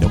No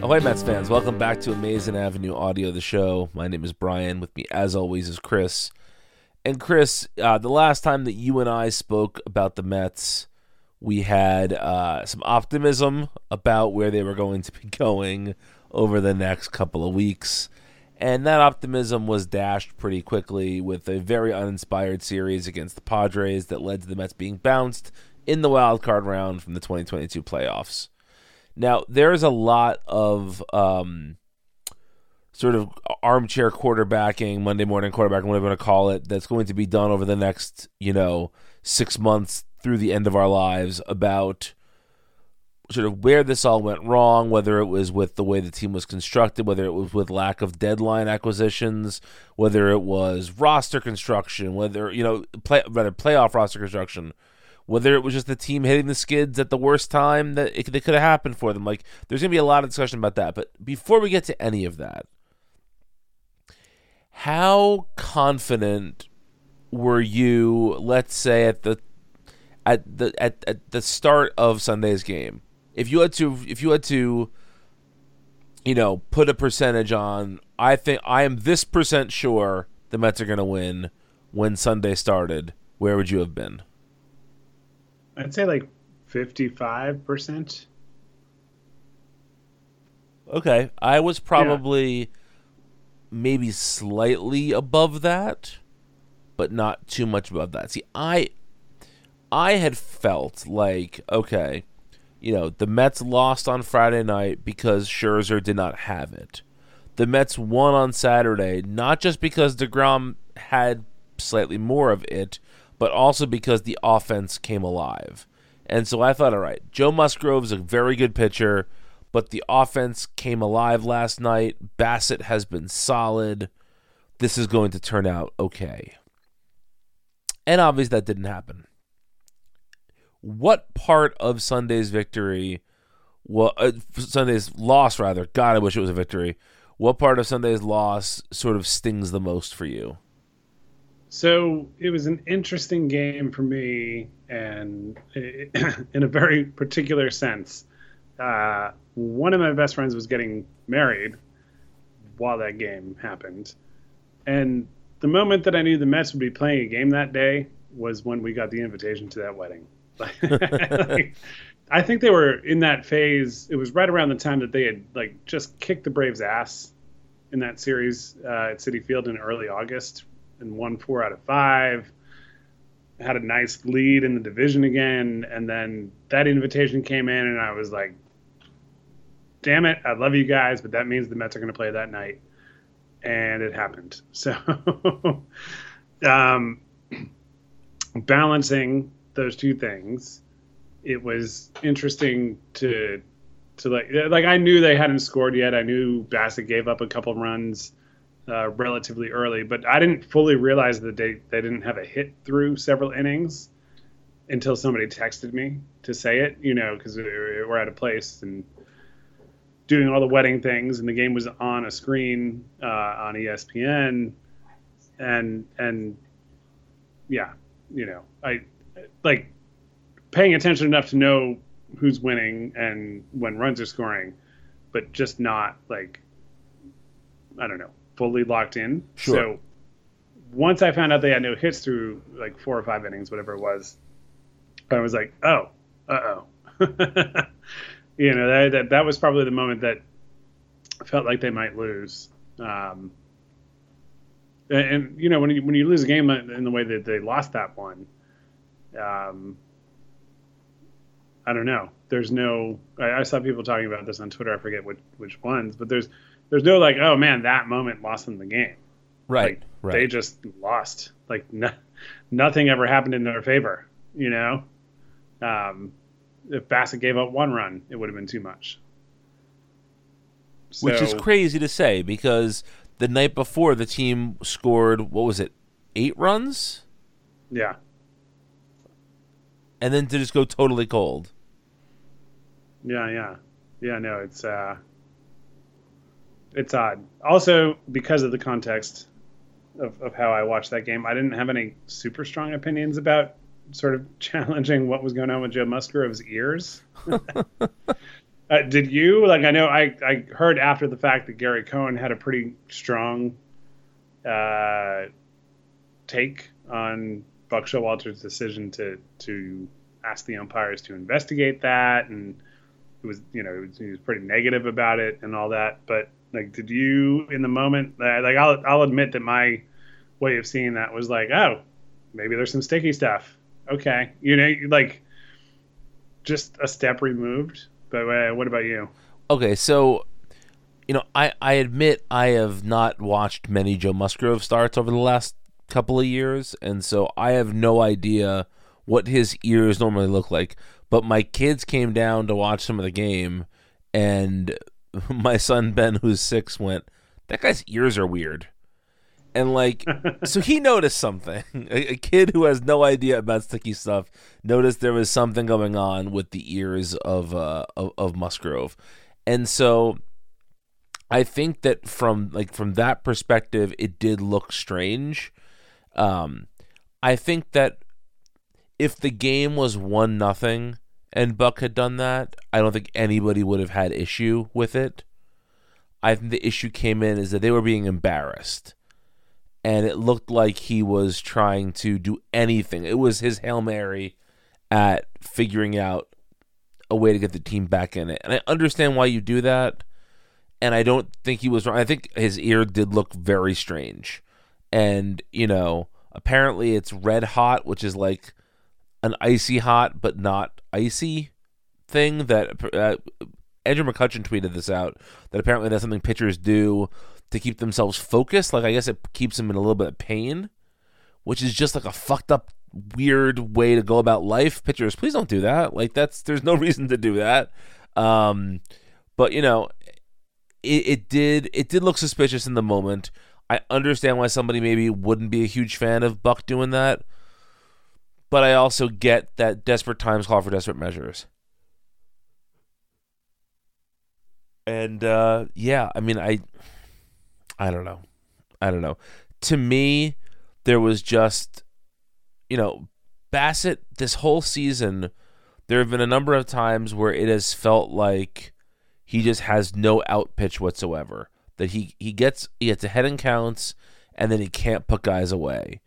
Ahoy, Mets fans. Welcome back to Amazing Avenue Audio, the show. My name is Brian. With me, as always, is Chris. And Chris, the last time that you and I spoke about the Mets, we had some optimism about where they were going to be going over the next couple of weeks. And that optimism was dashed pretty quickly with a very uninspired series against the Padres that led to the Mets being bounced in the wildcard round from the 2022 playoffs. Now, there's a lot of sort of armchair quarterbacking, Monday morning quarterbacking, whatever you want to call it, that's going to be done over the next, 6 months through the end of our lives about sort of where this all went wrong, whether it was with the way the team was constructed, whether it was with lack of deadline acquisitions, whether it was roster construction, whether, playoff roster construction, whether it was just the team hitting the skids at the worst time that it could have happened for them. Like, there's going to be a lot of discussion about that. But before we get to any of that, how confident were you, let's say, at the start of Sunday's game? If you had to put a percentage on, I think I am this % sure the Mets are going to win when Sunday started, where would you have been? I'd say 55%. Okay. I was probably maybe slightly above that, but not too much above that. See, I had felt the Mets lost on Friday night because Scherzer did not have it. The Mets won on Saturday, not just because deGrom had slightly more of it, but also because the offense came alive. And so I thought, all right, Joe Musgrove's a very good pitcher, but the offense came alive last night. Bassett has been solid. This is going to turn out okay. And obviously that didn't happen. What part of Sunday's victory, Sunday's loss rather, God, I wish it was a victory, what part of Sunday's loss sort of stings the most for you? So it was an interesting game for me, and in a very particular sense. One of my best friends was getting married while that game happened. And the moment that I knew the Mets would be playing a game that day was when we got the invitation to that wedding. I think they were in that phase. It was right around the time that they had like just kicked the Braves' ass in that series at Citi Field in early August and won 4 out of 5. Had a nice lead in the division again, and then that invitation came in, and I was like, damn it, I love you guys, but that means the Mets are going to play that night. And it happened. So balancing those two things, it was interesting to like I knew they hadn't scored yet. I knew Bassett gave up a couple runs relatively early, but I didn't fully realize that they didn't have a hit through several innings until somebody texted me to say it, you know, because we're at a place and doing all the wedding things, and the game was on a screen on ESPN, and yeah, you know, I like paying attention enough to know who's winning and when runs are scoring, but just not like, I don't know, fully locked in. Sure. So once I found out they had no hits through like 4 or 5 innings, whatever it was, I was like, oh, uh-oh. You know, that was probably the moment that I felt like they might lose. And you know, when you lose a game in the way that they lost that one, I don't know. There's no. I saw people talking about this on Twitter. I forget which ones, but there's no like, oh man, that moment lost them the game. Right. Like, right. They just lost. Like nothing ever happened in their favor. You know. If Bassett gave up 1 run, it would have been too much. So, which is crazy to say, because the night before the team scored, what was it, 8 runs? Yeah. And then to just go totally cold. Yeah. Yeah, no, it's odd. Also, because of the context of how I watched that game, I didn't have any super strong opinions about sort of challenging what was going on with Joe Musgrove's ears. Did you? Like, I know I heard after the fact that Gary Cohen had a pretty strong take on Buck Showalter's decision to ask the umpires to investigate that, and it was, you know, he was pretty negative about it and all that. But like, did you in the moment? Like, I'll admit that my way of seeing that was like, oh, maybe there's some sticky stuff. Okay, you know, like just a step removed. But what about you? Okay, so, you know, I admit I have not watched many Joe Musgrove starts over the last couple of years, and so I have no idea what his ears normally look like. But my kids came down to watch some of the game, and my son Ben, who's 6, went, "That guy's ears are weird." And, like, so he noticed something. A kid who has no idea about sticky stuff noticed there was something going on with the ears of Musgrove. And so I think that from that perspective, it did look strange. I think that if the game was 1-0 and Buck had done that, I don't think anybody would have had issue with it. I think the issue came in is that they were being embarrassed. And it looked like he was trying to do anything. It was his Hail Mary at figuring out a way to get the team back in it. And I understand why you do that, and I don't think he was wrong. I think his ear did look very strange. And, you know, apparently it's red hot, which is like an icy hot but not icy thing that Andrew McCutchen tweeted this out, that apparently that's something pitchers do to keep themselves focused. Like, I guess it keeps them in a little bit of pain, which is just like a fucked up, weird way to go about life. Pitchers, please don't do that. Like, there's no reason to do that. But, you know, it did look suspicious in the moment. I understand why somebody maybe wouldn't be a huge fan of Buck doing that, but I also get that desperate times call for desperate measures. And, yeah, I mean, I don't know. I don't know. To me, there was just, you know, Bassett, this whole season, there have been a number of times where it has felt like he just has no out pitch whatsoever. That he gets ahead in counts, and then he can't put guys away.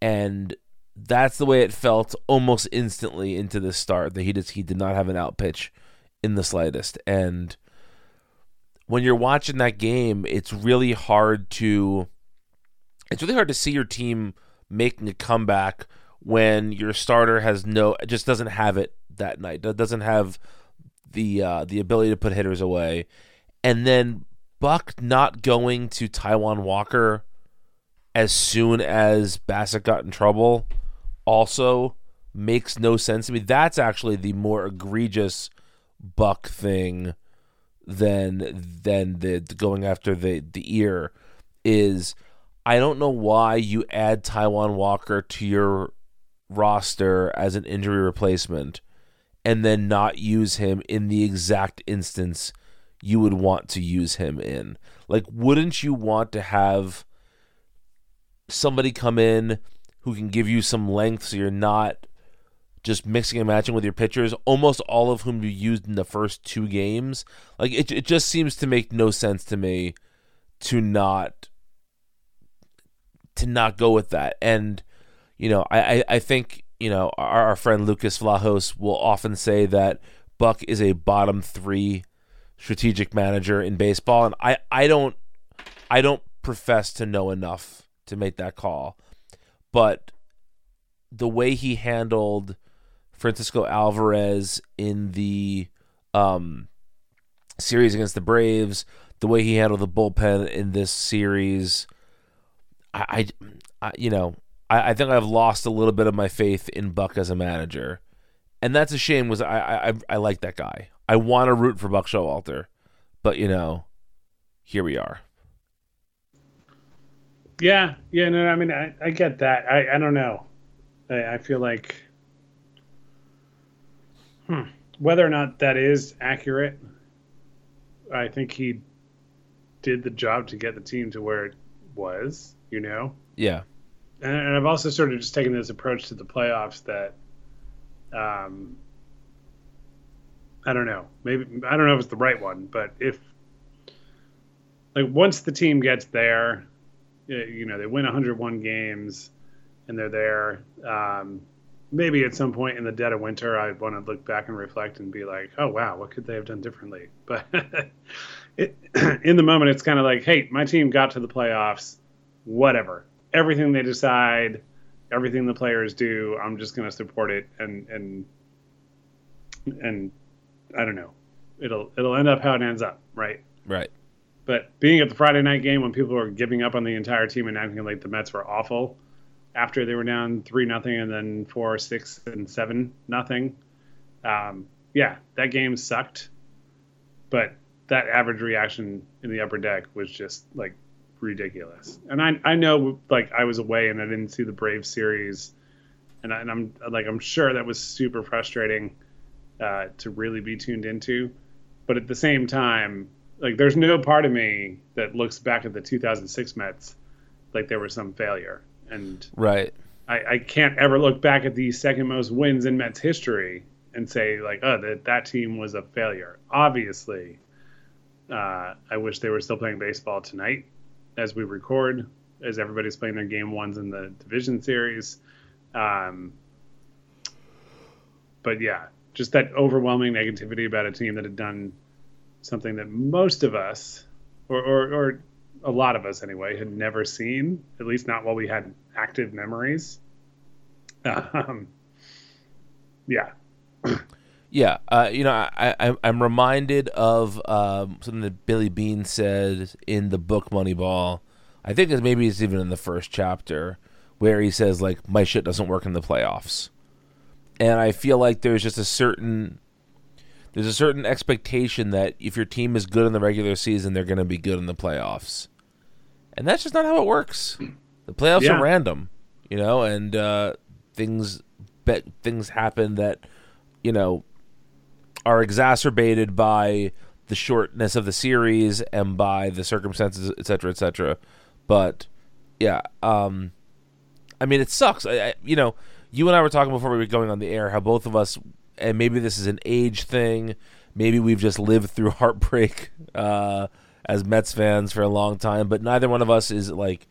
And that's the way it felt almost instantly into this start, that he did not have an out pitch in the slightest. And when you're watching that game, it's really hard to see your team making a comeback when your starter just doesn't have it that night. Doesn't have the ability to put hitters away. And then Buck not going to Taijuan Walker as soon as Bassett got in trouble also makes no sense to me. That's actually the more egregious Buck thing than the going after the ear is, I don't know why you add Taijuan Walker to your roster as an injury replacement and then not use him in the exact instance you would want to use him in. Like, wouldn't you want to have somebody come in who can give you some length so you're not just mixing and matching with your pitchers, almost all of whom you used in the first two games? Like, it just seems to make no sense to me to not go with that. And, you know, I think, you know, our friend Lucas Vlahos will often say that Buck is a bottom three strategic manager in baseball, and I don't profess to know enough to make that call. But the way he handled Francisco Alvarez in the series against the Braves, the way he handled the bullpen in this series, I think I've lost a little bit of my faith in Buck as a manager, and that's a shame. Was I like that guy. I want to root for Buck Showalter, but you know, here we are. Yeah, no, I mean, I get that. I don't know. I feel like whether or not that is accurate, I think he did the job to get the team to where it was, you know? Yeah. And I've also sort of just taken this approach to the playoffs that, I don't know. Maybe, I don't know if it's the right one, but if, like, once the team gets there, you know, they win 101 games and they're there. Maybe at some point in the dead of winter, I'd want to look back and reflect and be like, oh, wow, what could they have done differently? But in the moment, it's kind of like, hey, my team got to the playoffs, whatever. Everything they decide, everything the players do, I'm just going to support it. And I don't know, it'll end up how it ends up. Right. But being at the Friday night game when people were giving up on the entire team and acting like the Mets were awful after they were down 3-0 and then 4, 6, and 7-0. Yeah, that game sucked, but that average reaction in the upper deck was just like ridiculous. And I know, like, I was away and I didn't see the Braves series, and I'm like, I'm sure that was super frustrating to really be tuned into, but at the same time, like, there's no part of me that looks back at the 2006 Mets like there was some failure. And right, I can't ever look back at the second most wins in Mets history and say, like, oh, that team was a failure. Obviously, I wish they were still playing baseball tonight as we record, as everybody's playing their game ones in the division series. But yeah, just that overwhelming negativity about a team that had done something that most of us, or a lot of us anyway, had never seen, at least not while we had active memories. Yeah. You know, I'm reminded of something that Billy Beane said in the book Moneyball. I think it's even in the first chapter, where he says, like, my shit doesn't work in the playoffs. And I feel like there's just a certain expectation that if your team is good in the regular season, they're going to be good in the playoffs. And that's just not how it works. The playoffs are random, you know, and things happen that, you know, are exacerbated by the shortness of the series and by the circumstances, et cetera, et cetera. But, yeah, I mean, it sucks. I you know, you and I were talking before we were going on the air how both of us, and maybe this is an age thing, maybe we've just lived through heartbreak as Mets fans for a long time, but neither one of us is, like,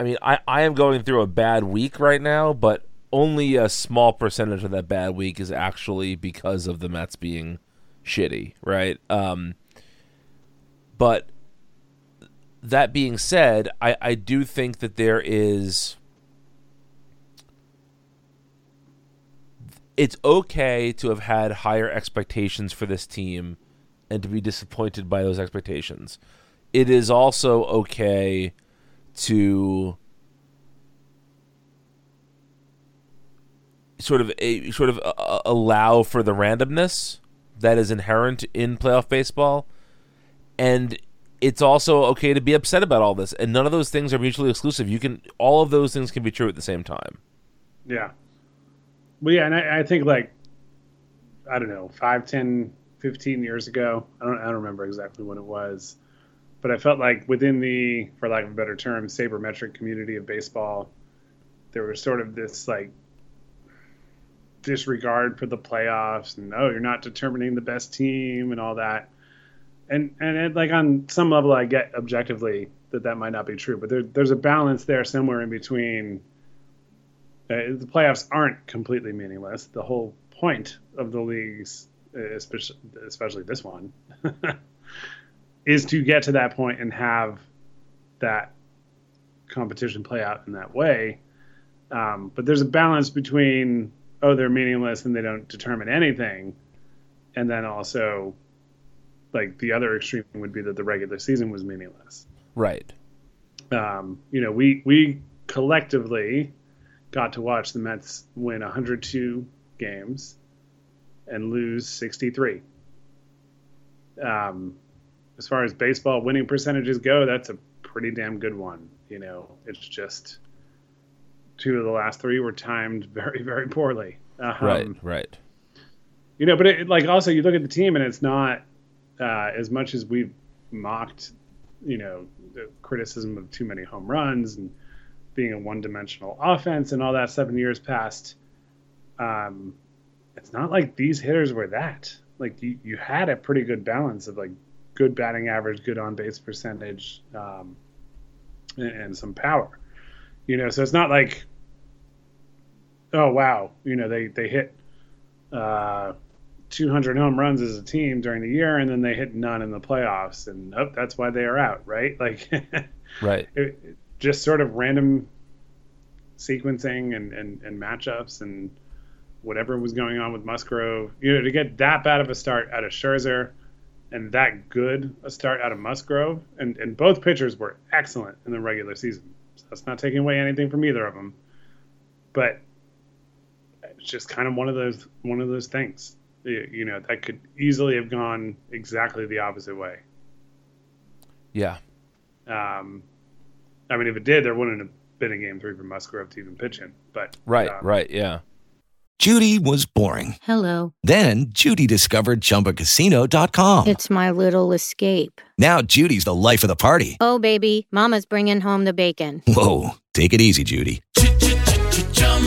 I mean, I am going through a bad week right now, but only a small percentage of that bad week is actually because of the Mets being shitty, right? But that being said, I do think that there is... It's okay to have had higher expectations for this team and to be disappointed by those expectations. It is also okay to sort of allow for the randomness that is inherent in playoff baseball, and it's also okay to be upset about all this. And none of those things are mutually exclusive. All of those things can be true at the same time. Yeah. Well, yeah, and I think, like, I don't know, 5, 10, 15 years ago, I don't remember exactly when it was, but I felt like within the, for lack of a better term, sabermetric community of baseball, there was sort of this, like, disregard for the playoffs and, oh, you're not determining the best team and all that. And it, like, on some level, I get objectively that might not be true, but there's a balance there somewhere in between. The playoffs aren't completely meaningless. The whole point of the leagues, especially this one, is to get to that point and have that competition play out in that way. But there's a balance between, oh, they're meaningless and they don't determine anything, and then also, like, the other extreme would be that the regular season was meaningless. Right. We collectively got to watch the Mets win 102 games and lose 63. As far as baseball winning percentages go, that's a pretty damn good one. You know, it's just two of the last three were timed very, very poorly. Right. You know, but also you look at the team and it's not as much as we've mocked, you know, the criticism of too many home runs and being a one-dimensional offense and all that 7 years past, it's not like these hitters were that. Like, you had a pretty good balance of, like, good batting average, good on-base percentage, and some power. You know, so it's not like, oh, wow, you know, they hit 200 home runs as a team during the year, and then they hit none in the playoffs, and, oh, that's why they are out, right? Like, right. Just sort of random sequencing and matchups and whatever was going on with Musgrove. You know, to get that bad of a start out of Scherzer and that good a start out of Musgrove, and both pitchers were excellent in the regular season. So that's not taking away anything from either of them, but it's just kind of one of those things. You know, that could easily have gone exactly the opposite way. Yeah. I mean, if it did, there wouldn't have been a Game 3 for Musgrove to even pitch in. But right, yeah. Judy was boring. Hello. Then Judy discovered ChumbaCasino.com. It's my little escape. Now Judy's the life of the party. Oh, baby, mama's bringing home the bacon. Whoa, take it easy, Judy.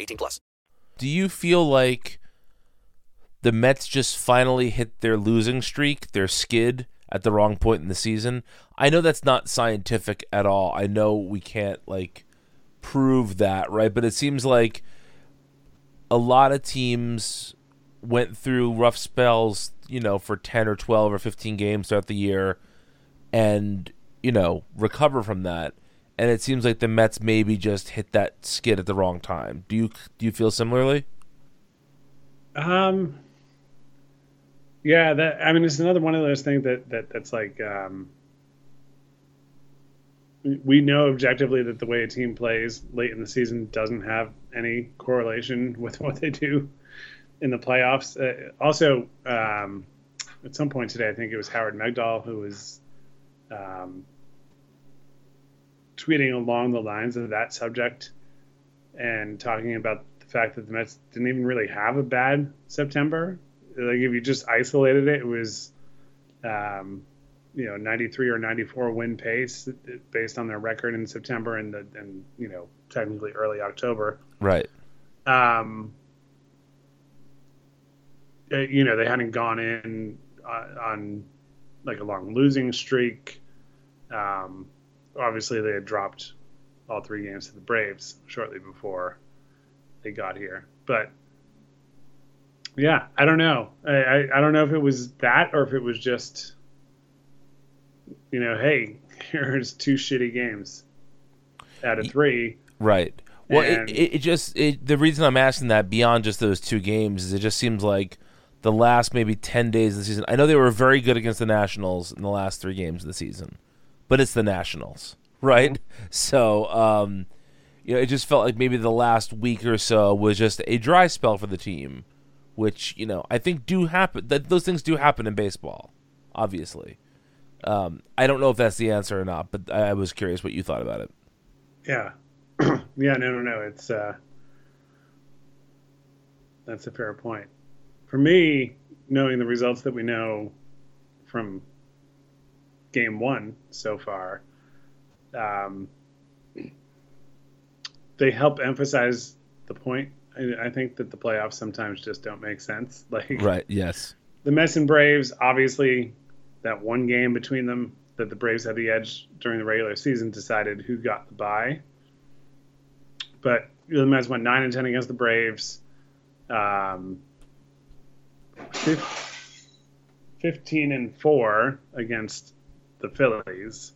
18+. Do you feel like the Mets just finally hit their losing streak, their skid, at the wrong point in the season? I know that's not scientific at all. I know we can't, like, prove that, right? But it seems like a lot of teams went through rough spells, you know, for 10 or 12 or 15 games throughout the year and, you know, recover from that. And it seems like the Mets maybe just hit that skid at the wrong time. Do you feel similarly? Yeah, that, I mean, it's another one of those things that's like we know objectively that the way a team plays late in the season doesn't have any correlation with what they do in the playoffs. Also, at some point today, I think it was Howard Megdal who was tweeting along the lines of that subject and talking about the fact that the Mets didn't even really have a bad September. Like, if you just isolated it, it was 93 or 94 win pace based on their record in September and technically early October. Right. They hadn't gone in on like a long losing streak. Obviously, they had dropped all three games to the Braves shortly before they got here. But yeah, I don't know. I don't know if it was that or if it was just, hey, here's two shitty games out of three. Right. Well, the reason I'm asking that beyond just those two games is it just seems like the last maybe 10 days of the season. I know they were very good against the Nationals in the last three games of the season, but it's the Nationals, right? Mm-hmm. So, it just felt like maybe the last week or so was just a dry spell for the team, which, I think do happen. Those things do happen in baseball, obviously. I don't know if that's the answer or not, but I was curious what you thought about it. Yeah. No. It's that's a fair point. For me, knowing the results that we know from game one so far, they help emphasize the point. I think that the playoffs sometimes just don't make sense. Like, right, yes. The Mets and Braves, obviously, that one game between them that the Braves had the edge during the regular season decided who got the bye. But the Mets went 9-10 against the Braves. 15-4 against the Phillies,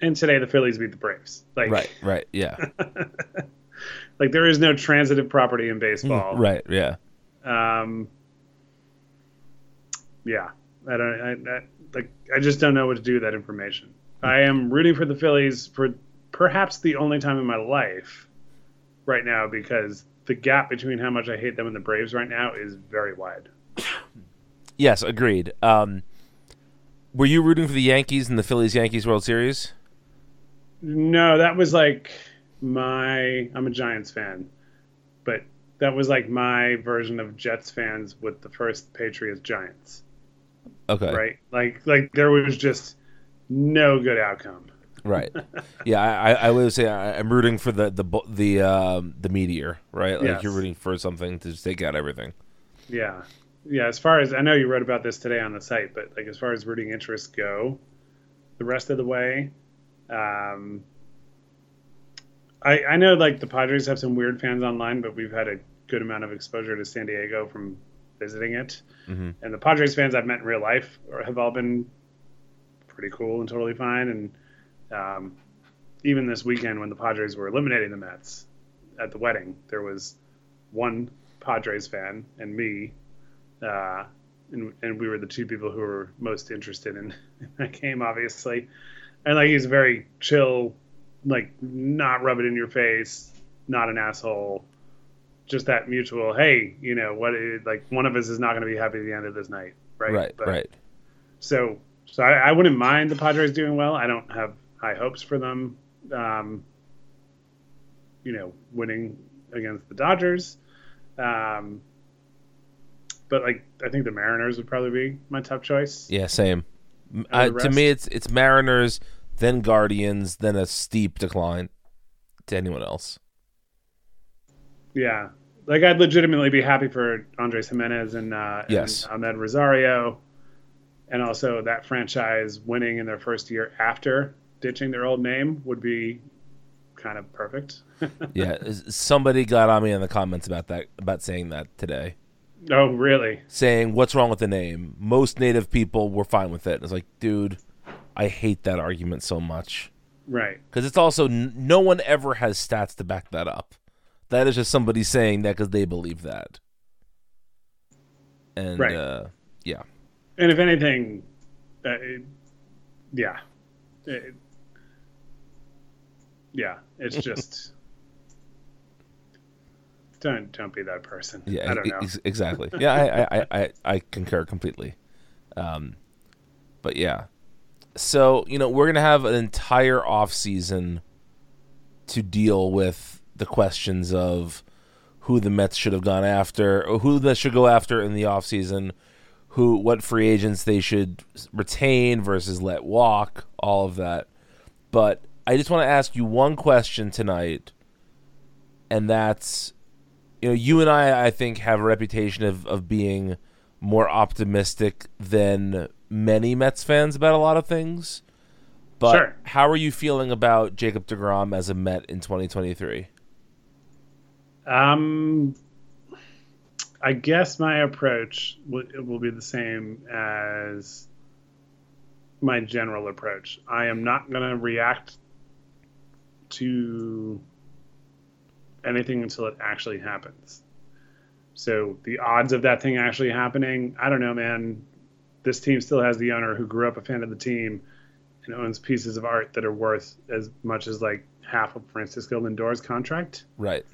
and today the Phillies beat the Braves. Like, right, yeah. Like, there is no transitive property in baseball. Right, yeah. Yeah, I don't. I just don't know what to do with that information. I am rooting for the Phillies for perhaps the only time in my life right now because the gap between how much I hate them and the Braves right now is very wide. Yes, agreed. Were you rooting for the Yankees in the Phillies-Yankees World Series? No, that was like I'm a Giants fan, but that was like my version of Jets fans with the first Patriots-Giants. Okay. Right? Like there was just no good outcome. Right. Yeah, I would say I'm rooting for the meteor, right? Like, yes. You're rooting for something to just take out everything. Yeah. Yeah, as far as I know, you wrote about this today on the site, but like as far as rooting interests go, the rest of the way, I know like the Padres have some weird fans online, but we've had a good amount of exposure to San Diego from visiting it. Mm-hmm. And the Padres fans I've met in real life have all been pretty cool and totally fine. And even this weekend when the Padres were eliminating the Mets at the wedding, there was one Padres fan and me, and we were the two people who were most interested in that game, obviously. And like, he's very chill, like not rub it in your face, not an asshole, just that mutual, hey, what is, like, one of us is not going to be happy at the end of this night. Right. Right. But, right. So I wouldn't mind the Padres doing well. I don't have high hopes for them, winning against the Dodgers. But like, I think the Mariners would probably be my top choice. Yeah, same. To me, it's Mariners, then Guardians, then a steep decline to anyone else. Yeah, like I'd legitimately be happy for Andres Jimenez and Ahmed Rosario, and also that franchise winning in their first year after ditching their old name would be kind of perfect. Yeah, somebody got on me in the comments about saying that today. Oh, really? Saying, what's wrong with the name? Most native people were fine with it. It's like, dude, I hate that argument so much. Right. Because it's also, no one ever has stats to back that up. That is just somebody saying that because they believe that. And, right. Yeah. And if anything, Yeah, it's just don't be that person. Yeah, I don't know. Exactly. Yeah, I concur completely. But yeah, so we're gonna have an entire off season to deal with the questions of who the Mets should have gone after, or who they should go after in the off season, what free agents they should retain versus let walk, all of that. But I just want to ask you one question tonight, and that's, you and I think, have a reputation of being more optimistic than many Mets fans about a lot of things. But sure. How are you feeling about Jacob deGrom as a Met in 2023? I guess my approach will be the same as my general approach. I am not going to react to anything until it actually happens. So the odds of that thing actually happening, I don't know, man. This team still has the owner who grew up a fan of the team and owns pieces of art that are worth as much as like half of Francisco Lindor's contract. Right.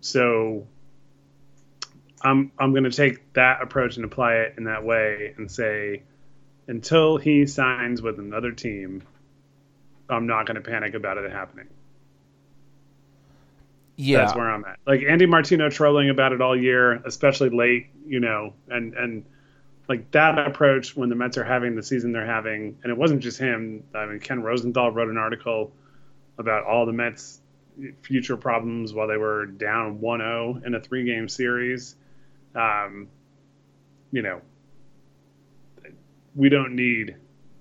So I'm going to take that approach and apply it in that way and say, until he signs with another team, I'm not going to panic about it happening. Yeah. That's where I'm at. Like Andy Martino trolling about it all year, especially late, and like that approach when the Mets are having the season they're having, and it wasn't just him. I mean, Ken Rosenthal wrote an article about all the Mets' future problems while they were down 1-0 in a 3-game series. We don't need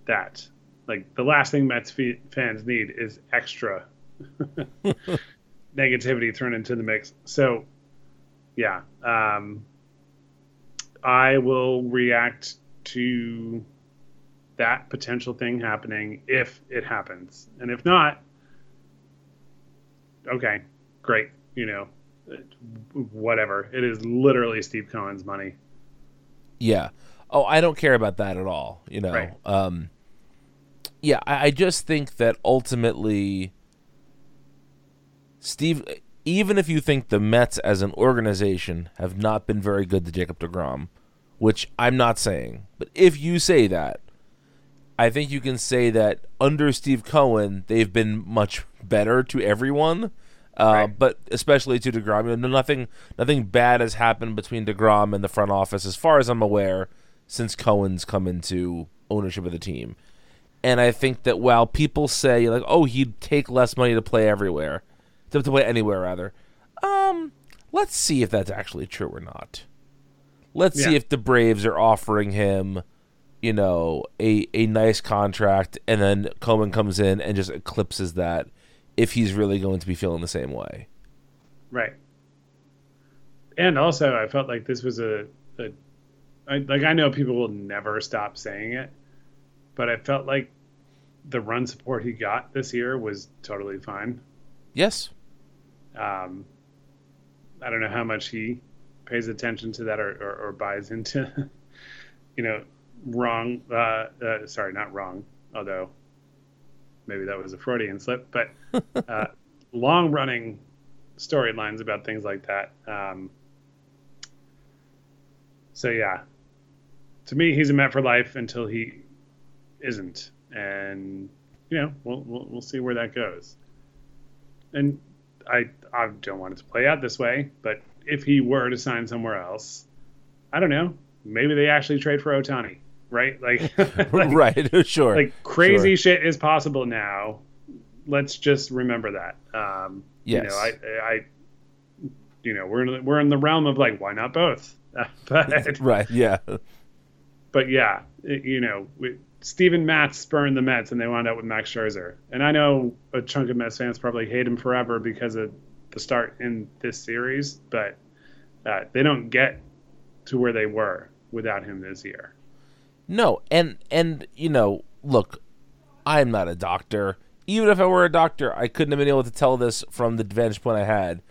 that. Like, the last thing Mets fans need is extra negativity thrown into the mix. So, yeah. I will react to that potential thing happening if it happens. And if not, okay, great. Whatever. It is literally Steve Cohen's money. Yeah. Oh, I don't care about that at all, Right. Yeah, I just think that ultimately, Steve, even if you think the Mets as an organization have not been very good to Jacob deGrom, which I'm not saying, but if you say that, I think you can say that under Steve Cohen, they've been much better to everyone, right. But especially to deGrom. Nothing bad has happened between deGrom and the front office, as far as I'm aware, since Cohen's come into ownership of the team. And I think that while people say, like, oh, he'd take less money to play anywhere, rather, let's see if that's actually true or not. Let's see if the Braves are offering him, a nice contract, and then Cohen comes in and just eclipses that if he's really going to be feeling the same way. Right. And also, I felt like this was I know people will never stop saying it, but I felt like the run support he got this year was totally fine. Yes. I don't know how much he pays attention to that or buys into, not wrong, although maybe that was a Freudian slip, but long running storylines about things like that. So yeah, to me, he's a Met for life until he isn't. And, we'll see where that goes. And I don't want it to play out this way, but if he were to sign somewhere else, I don't know, maybe they actually trade for Ohtani, right? Right, sure. Like crazy shit is possible now. Let's just remember that. Yes. We're in the realm of like, why not both? But, right. Yeah. But yeah, Steven Matz spurned the Mets and they wound up with Max Scherzer. And I know a chunk of Mets fans probably hate him forever because of the start in this series, but they don't get to where they were without him this year. No, and look, I'm not a doctor. Even if I were a doctor, I couldn't have been able to tell this from the vantage point I had.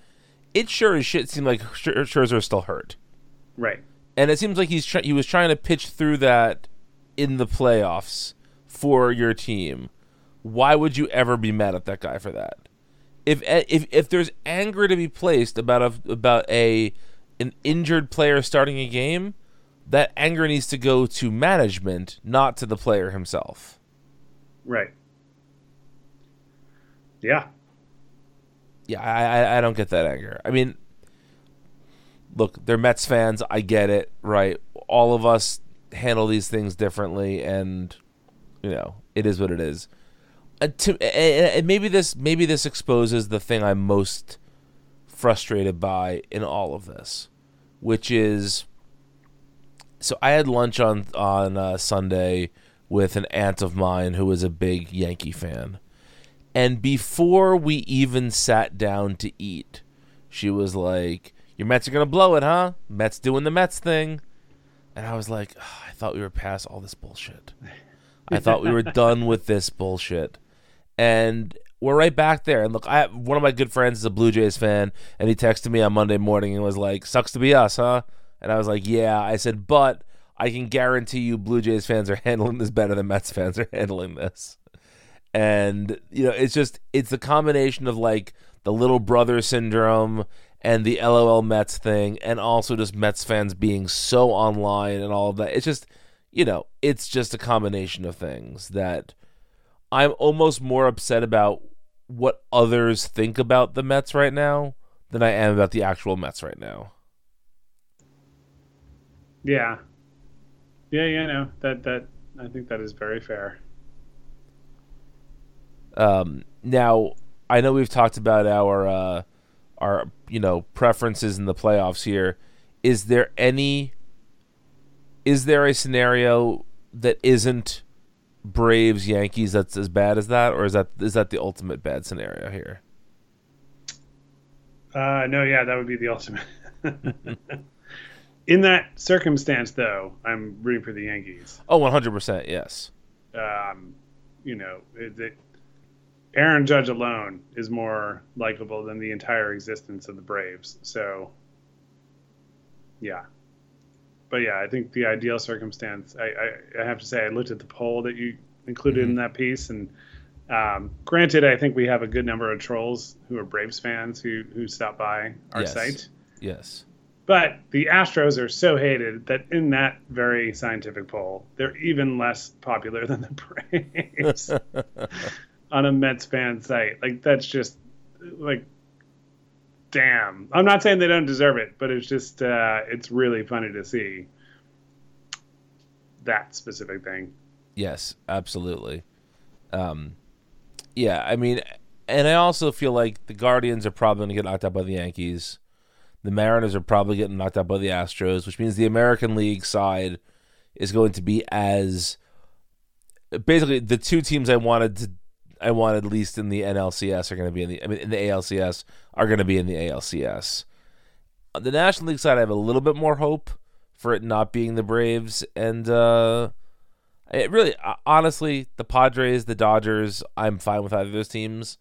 It sure as shit seemed like Scherzer's still hurt. Right. And it seems like he was trying to pitch through that in the playoffs for your team. Why would you ever be mad at that guy for that? if there's anger to be placed about an injured player starting a game, that anger needs to go to management, not to the player himself. Right. Yeah. Yeah, I don't get that anger. I mean, look, they're Mets fans. I get it, right? All of us handle these things differently, and, you know, it is what it is. And maybe this exposes the thing I'm most frustrated by in all of this, which is, so I had lunch on Sunday with an aunt of mine who is a big Yankee fan. And before we even sat down to eat, she was like, "Your Mets are going to blow it, huh? Mets doing the Mets thing." And I was like, oh, I thought we were past all this bullshit. I thought we were done with this bullshit. And we're right back there. And look, one of my good friends is a Blue Jays fan, and he texted me on Monday morning and was like, "Sucks to be us, huh?" And I was like, yeah. I said, but I can guarantee you Blue Jays fans are handling this better than Mets fans are handling this. And, you know, it's the combination of, like, the little brother syndrome and the LOL Mets thing, and also just Mets fans being so online and all of that. It's just, you know, it's just a combination of things that I'm almost more upset about what others think about the Mets right now than I am about the actual Mets right now. Yeah. Yeah, no, that I think that is very fair. Now, I know we've talked about our preferences in the playoffs here. Is there a scenario that isn't Braves Yankees that's as bad as that, or is that the ultimate bad scenario here? No, yeah, that would be the ultimate. In that circumstance, though, I'm rooting for the Yankees. Oh, 100%, yes. Aaron Judge alone is more likable than the entire existence of the Braves. So, yeah. But, yeah, I think the ideal circumstance, I have to say, I looked at the poll that you included in that piece, and granted, I think we have a good number of trolls who are Braves fans who stop by our site. Yes. But the Astros are so hated that in that very scientific poll, they're even less popular than the Braves on a Mets fan site. Like, that's just, like, damn. I'm not saying they don't deserve it, but it's just, it's really funny to see that specific thing. Yes, absolutely. Yeah, I mean, and I also feel like the Guardians are probably going to get knocked out by the Yankees. The Mariners are probably getting knocked out by the Astros, which means the American League side is going to be as basically the two teams I wanted at least in the NLCS are going to be in the ALCS are going to be in the ALCS. On the National League side, I have a little bit more hope for it not being the Braves, and it really, honestly, the Padres, the Dodgers, I'm fine with either of those teams.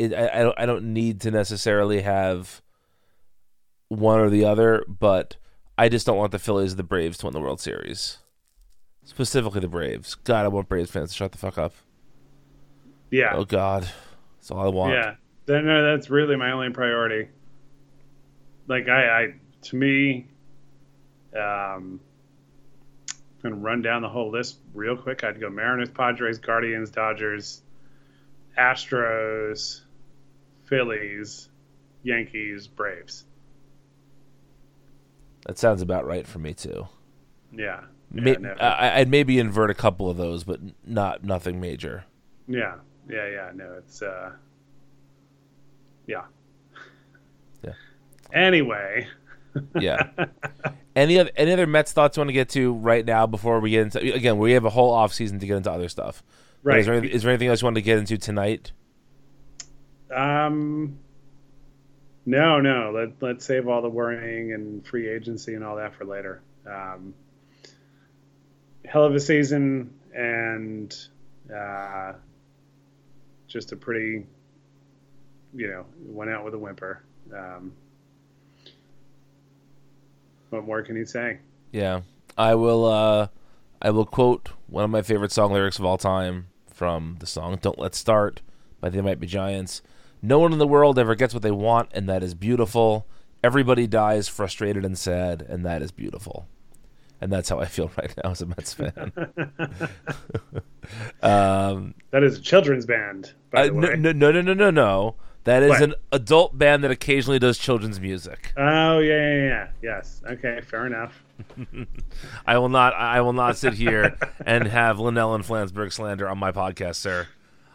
I don't need to necessarily have one or the other, but I just don't want the Phillies or the Braves to win the World Series. Specifically the Braves. God, I want Braves fans to shut the fuck up. Yeah. Oh, God. That's all I want. Yeah. No, that's really my only priority. Like, I'm going to run down the whole list real quick. I'd go Mariners, Padres, Guardians, Dodgers, Astros, Phillies, Yankees, Braves. That sounds about right for me too. Yeah, I'd maybe invert a couple of those, but nothing major. Yeah. No, it's yeah. Anyway. Yeah. Any other Mets thoughts you want to get to right now before we get into? Again, we have a whole off season to get into other stuff. Right. Is there anything else you wanted to get into tonight? No. Let's save all the worrying and free agency and all that for later. Hell of a season, and just a pretty, went out with a whimper. What more can you say? Yeah, I will quote one of my favorite song lyrics of all time from the song "Don't Let's Start" by They Might Be Giants. No one in the world ever gets what they want, and that is beautiful. Everybody dies frustrated and sad, and that is beautiful. And that's how I feel right now as a Mets fan. That is a children's band, by the way. No. That is an adult band that occasionally does children's music. Oh, yeah. Yes. Okay, fair enough. I will not sit here and have Linnell and Flansburgh slander on my podcast, sir.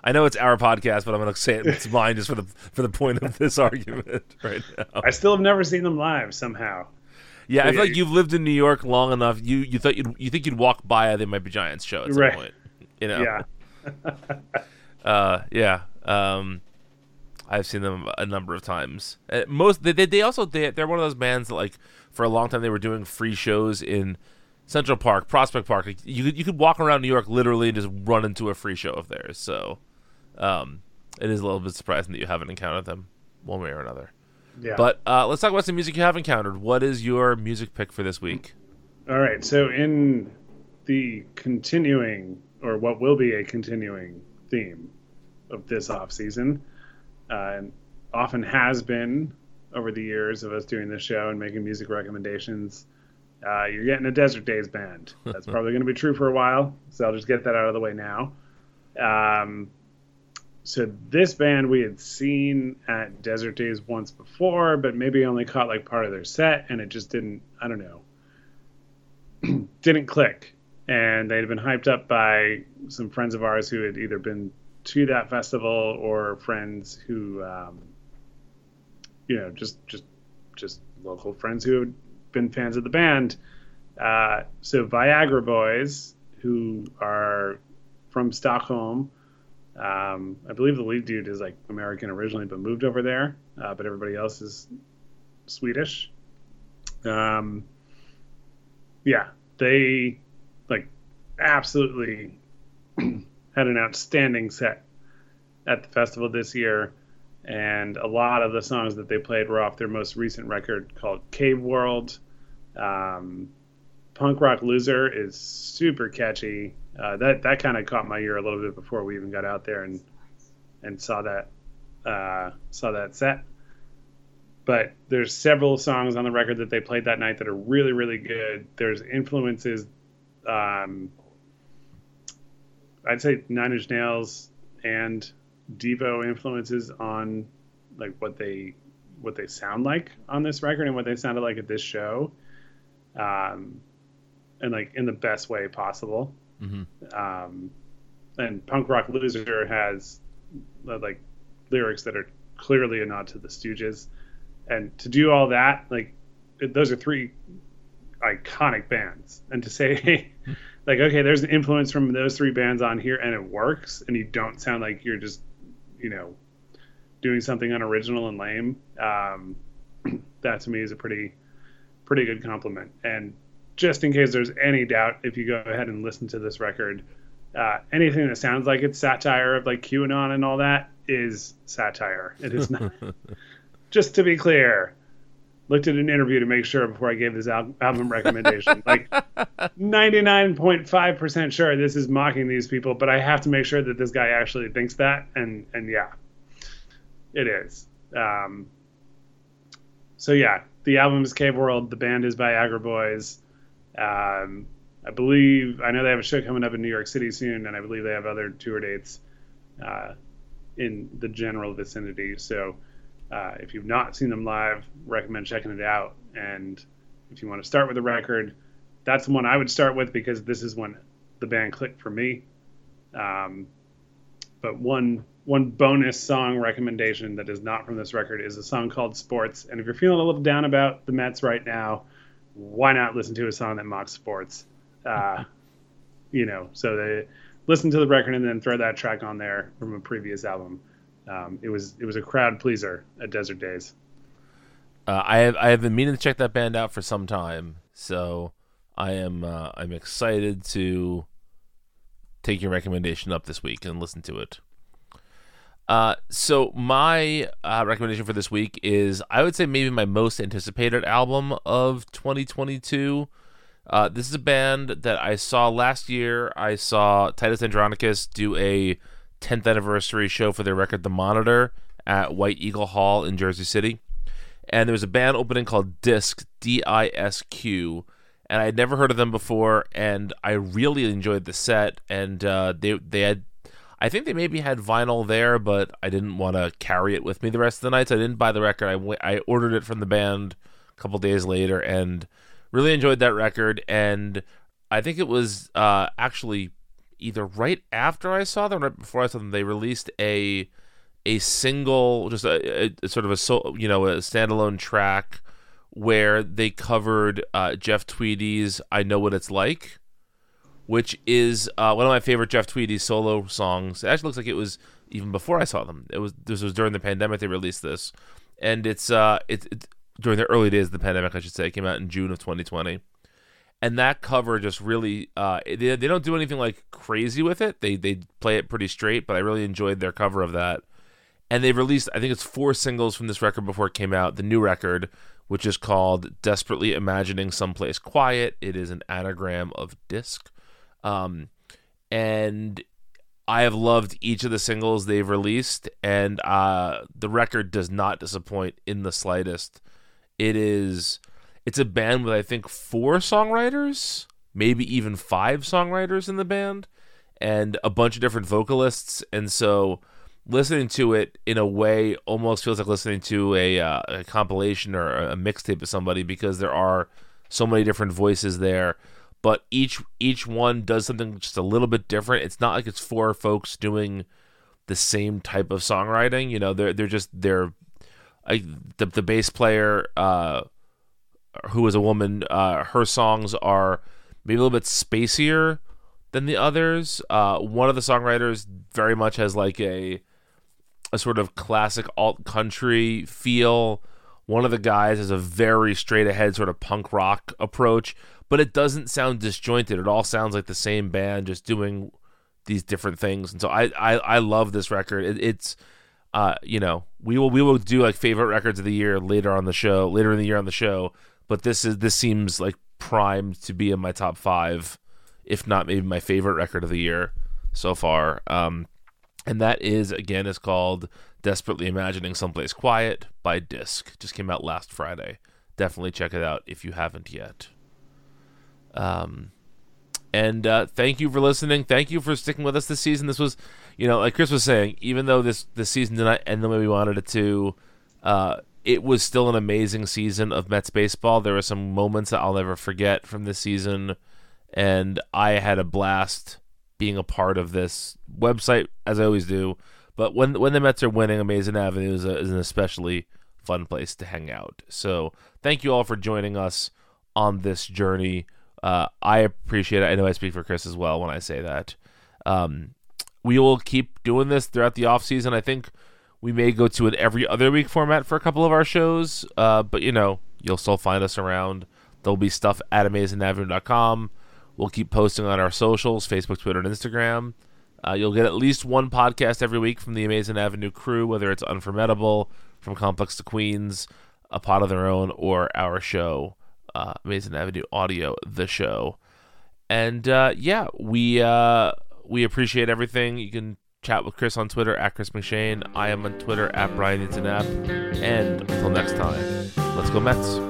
I know it's our podcast, but I'm going to say it's mine just for the point of this argument right now. I still have never seen them live somehow. Yeah, I feel like you've lived in New York long enough. You think you'd walk by a They Might Be Giants show at some point. You know? Yeah. I've seen them a number of times. They're one of those bands that, like, for a long time they were doing free shows in Central Park, Prospect Park. Like, you could walk around New York literally and just run into a free show of theirs. So it is a little bit surprising that you haven't encountered them one way or another. Yeah. But let's talk about some music you have encountered. What is your music pick for this week? All right. So in the continuing, or what will be a continuing theme of this off season, and often has been over the years of us doing this show and making music recommendations, you're getting a Desert Days band. That's probably going to be true for a while, so I'll just get that out of the way now. So this band we had seen at Desert Days once before, but maybe only caught like part of their set, and it just didn't click. And they'd been hyped up by some friends of ours who had either been to that festival or friends who, just local friends who had been fans of the band. So Viagra Boys, who are from Stockholm, I believe the lead dude is like American originally, but moved over there. But everybody else is Swedish. They absolutely had an outstanding set at the festival this year, and a lot of the songs that they played were off their most recent record called Cave World. Punk Rock Loser is super catchy. That kind of caught my ear a little bit before we even got out there and saw that set. But there's several songs on the record that they played that night that are really, really good. There's influences, I'd say Nine Inch Nails and Devo influences on like what they sound like on this record and what they sounded like at this show, and like in the best way possible. Mm-hmm. And Punk Rock Loser has like lyrics that are clearly a nod to the Stooges, and to do all that, like those are three iconic bands, and to say, hey, like, okay, there's an influence from those three bands on here, and it works, and you don't sound like you're just, doing something unoriginal and lame. That to me is a pretty good compliment. And just in case there's any doubt, if you go ahead and listen to this record, anything that sounds like it's satire of like QAnon and all that is satire. It is not. Just to be clear. Looked at an interview to make sure before I gave this album recommendation. Like 99.5% sure this is mocking these people, but I have to make sure that this guy actually thinks that. And yeah, it is. So yeah, the album is Cave World. The band is Viagra Boys. I know they have a show coming up in New York City soon, and I believe they have other tour dates in the general vicinity. So, if you've not seen them live, recommend checking it out. And if you want to start with a record, that's the one I would start with because this is when the band clicked for me. But one bonus song recommendation that is not from this record is a song called Sports. And if you're feeling a little down about the Mets right now, why not listen to a song that mocks sports? So they listen to the record and then throw that track on there from a previous album. It was a crowd pleaser at Desert Days. I have been meaning to check that band out for some time, so I'm excited to take your recommendation up this week and listen to it. So my recommendation for this week is, I would say, maybe my most anticipated album of 2022. This is a band that I saw last year. I saw Titus Andronicus do a 10th anniversary show for their record The Monitor at White Eagle Hall in Jersey City. And there was a band opening called Disq, D-I-S-Q, and I had never heard of them before, and I really enjoyed the set, and they had, I think they maybe had vinyl there, but I didn't want to carry it with me the rest of the night, so I didn't buy the record. I ordered it from the band a couple days later, and really enjoyed that record, and I think it was actually either right after I saw them or right before I saw them, they released a single, just a sort of a standalone track where they covered Jeff Tweedy's I Know What It's Like, which is one of my favorite Jeff Tweedy solo songs. It actually looks like it was even before I saw them. This was during the pandemic they released this. And it's during the early days of the pandemic, I should say. It came out in June of 2020. And that cover just really, they don't do anything like crazy with it. They play it pretty straight, but I really enjoyed their cover of that. And they released, I think it's 4 singles from this record before it came out. The new record, which is called Desperately Imagining Someplace Quiet. It is an anagram of Disq. And I have loved each of the singles they've released, and the record does not disappoint in the slightest. It's a band with, I think, 4 songwriters, maybe even 5 songwriters in the band, and a bunch of different vocalists, and so listening to it in a way almost feels like listening to a compilation or a mixtape of somebody, because there are so many different voices there, but each one does something just a little bit different. It's not like it's 4 folks doing the same type of songwriting. You know, the bass player who is a woman. Her songs are maybe a little bit spacier than the others. One of the songwriters very much has like a sort of classic alt country feel. One of the guys is a very straight ahead sort of punk rock approach, but it doesn't sound disjointed. It all sounds like the same band just doing these different things. And so I love this record. It's we will do like favorite records of the year later in the year on the show, but this seems like primed to be in my top 5, if not maybe my favorite record of the year so far. And that is, again, is called Desperately Imagining Someplace Quiet by Disq. Just came out last Friday. Definitely check it out if you haven't yet. And thank you for listening. Thank you for sticking with us this season. This was, like Chris was saying, even though this season did not end the way we wanted it to, it was still an amazing season of Mets baseball. There were some moments that I'll never forget from this season, and I had a blast being a part of this website, as I always do. But when the Mets are winning, Amazing Avenue is an especially fun place to hang out. So thank you all for joining us on this journey. I appreciate it. I know I speak for Chris as well when I say that. We will keep doing this throughout the offseason. I think we may go to an every other week format for a couple of our shows. But, you'll still find us around. There'll be stuff at AmazingAvenue.com. We'll keep posting on our socials, Facebook, Twitter, and Instagram. You'll get at least one podcast every week from the Amazing Avenue crew, whether it's Unformidable, From Complex to Queens, A Pod of Their Own, or our show, Amazing Avenue Audio, the show. And, we appreciate everything. You can chat with Chris on Twitter, at Chris McShane. I am on Twitter, at Brian Eaton App. And until next time, let's go Mets.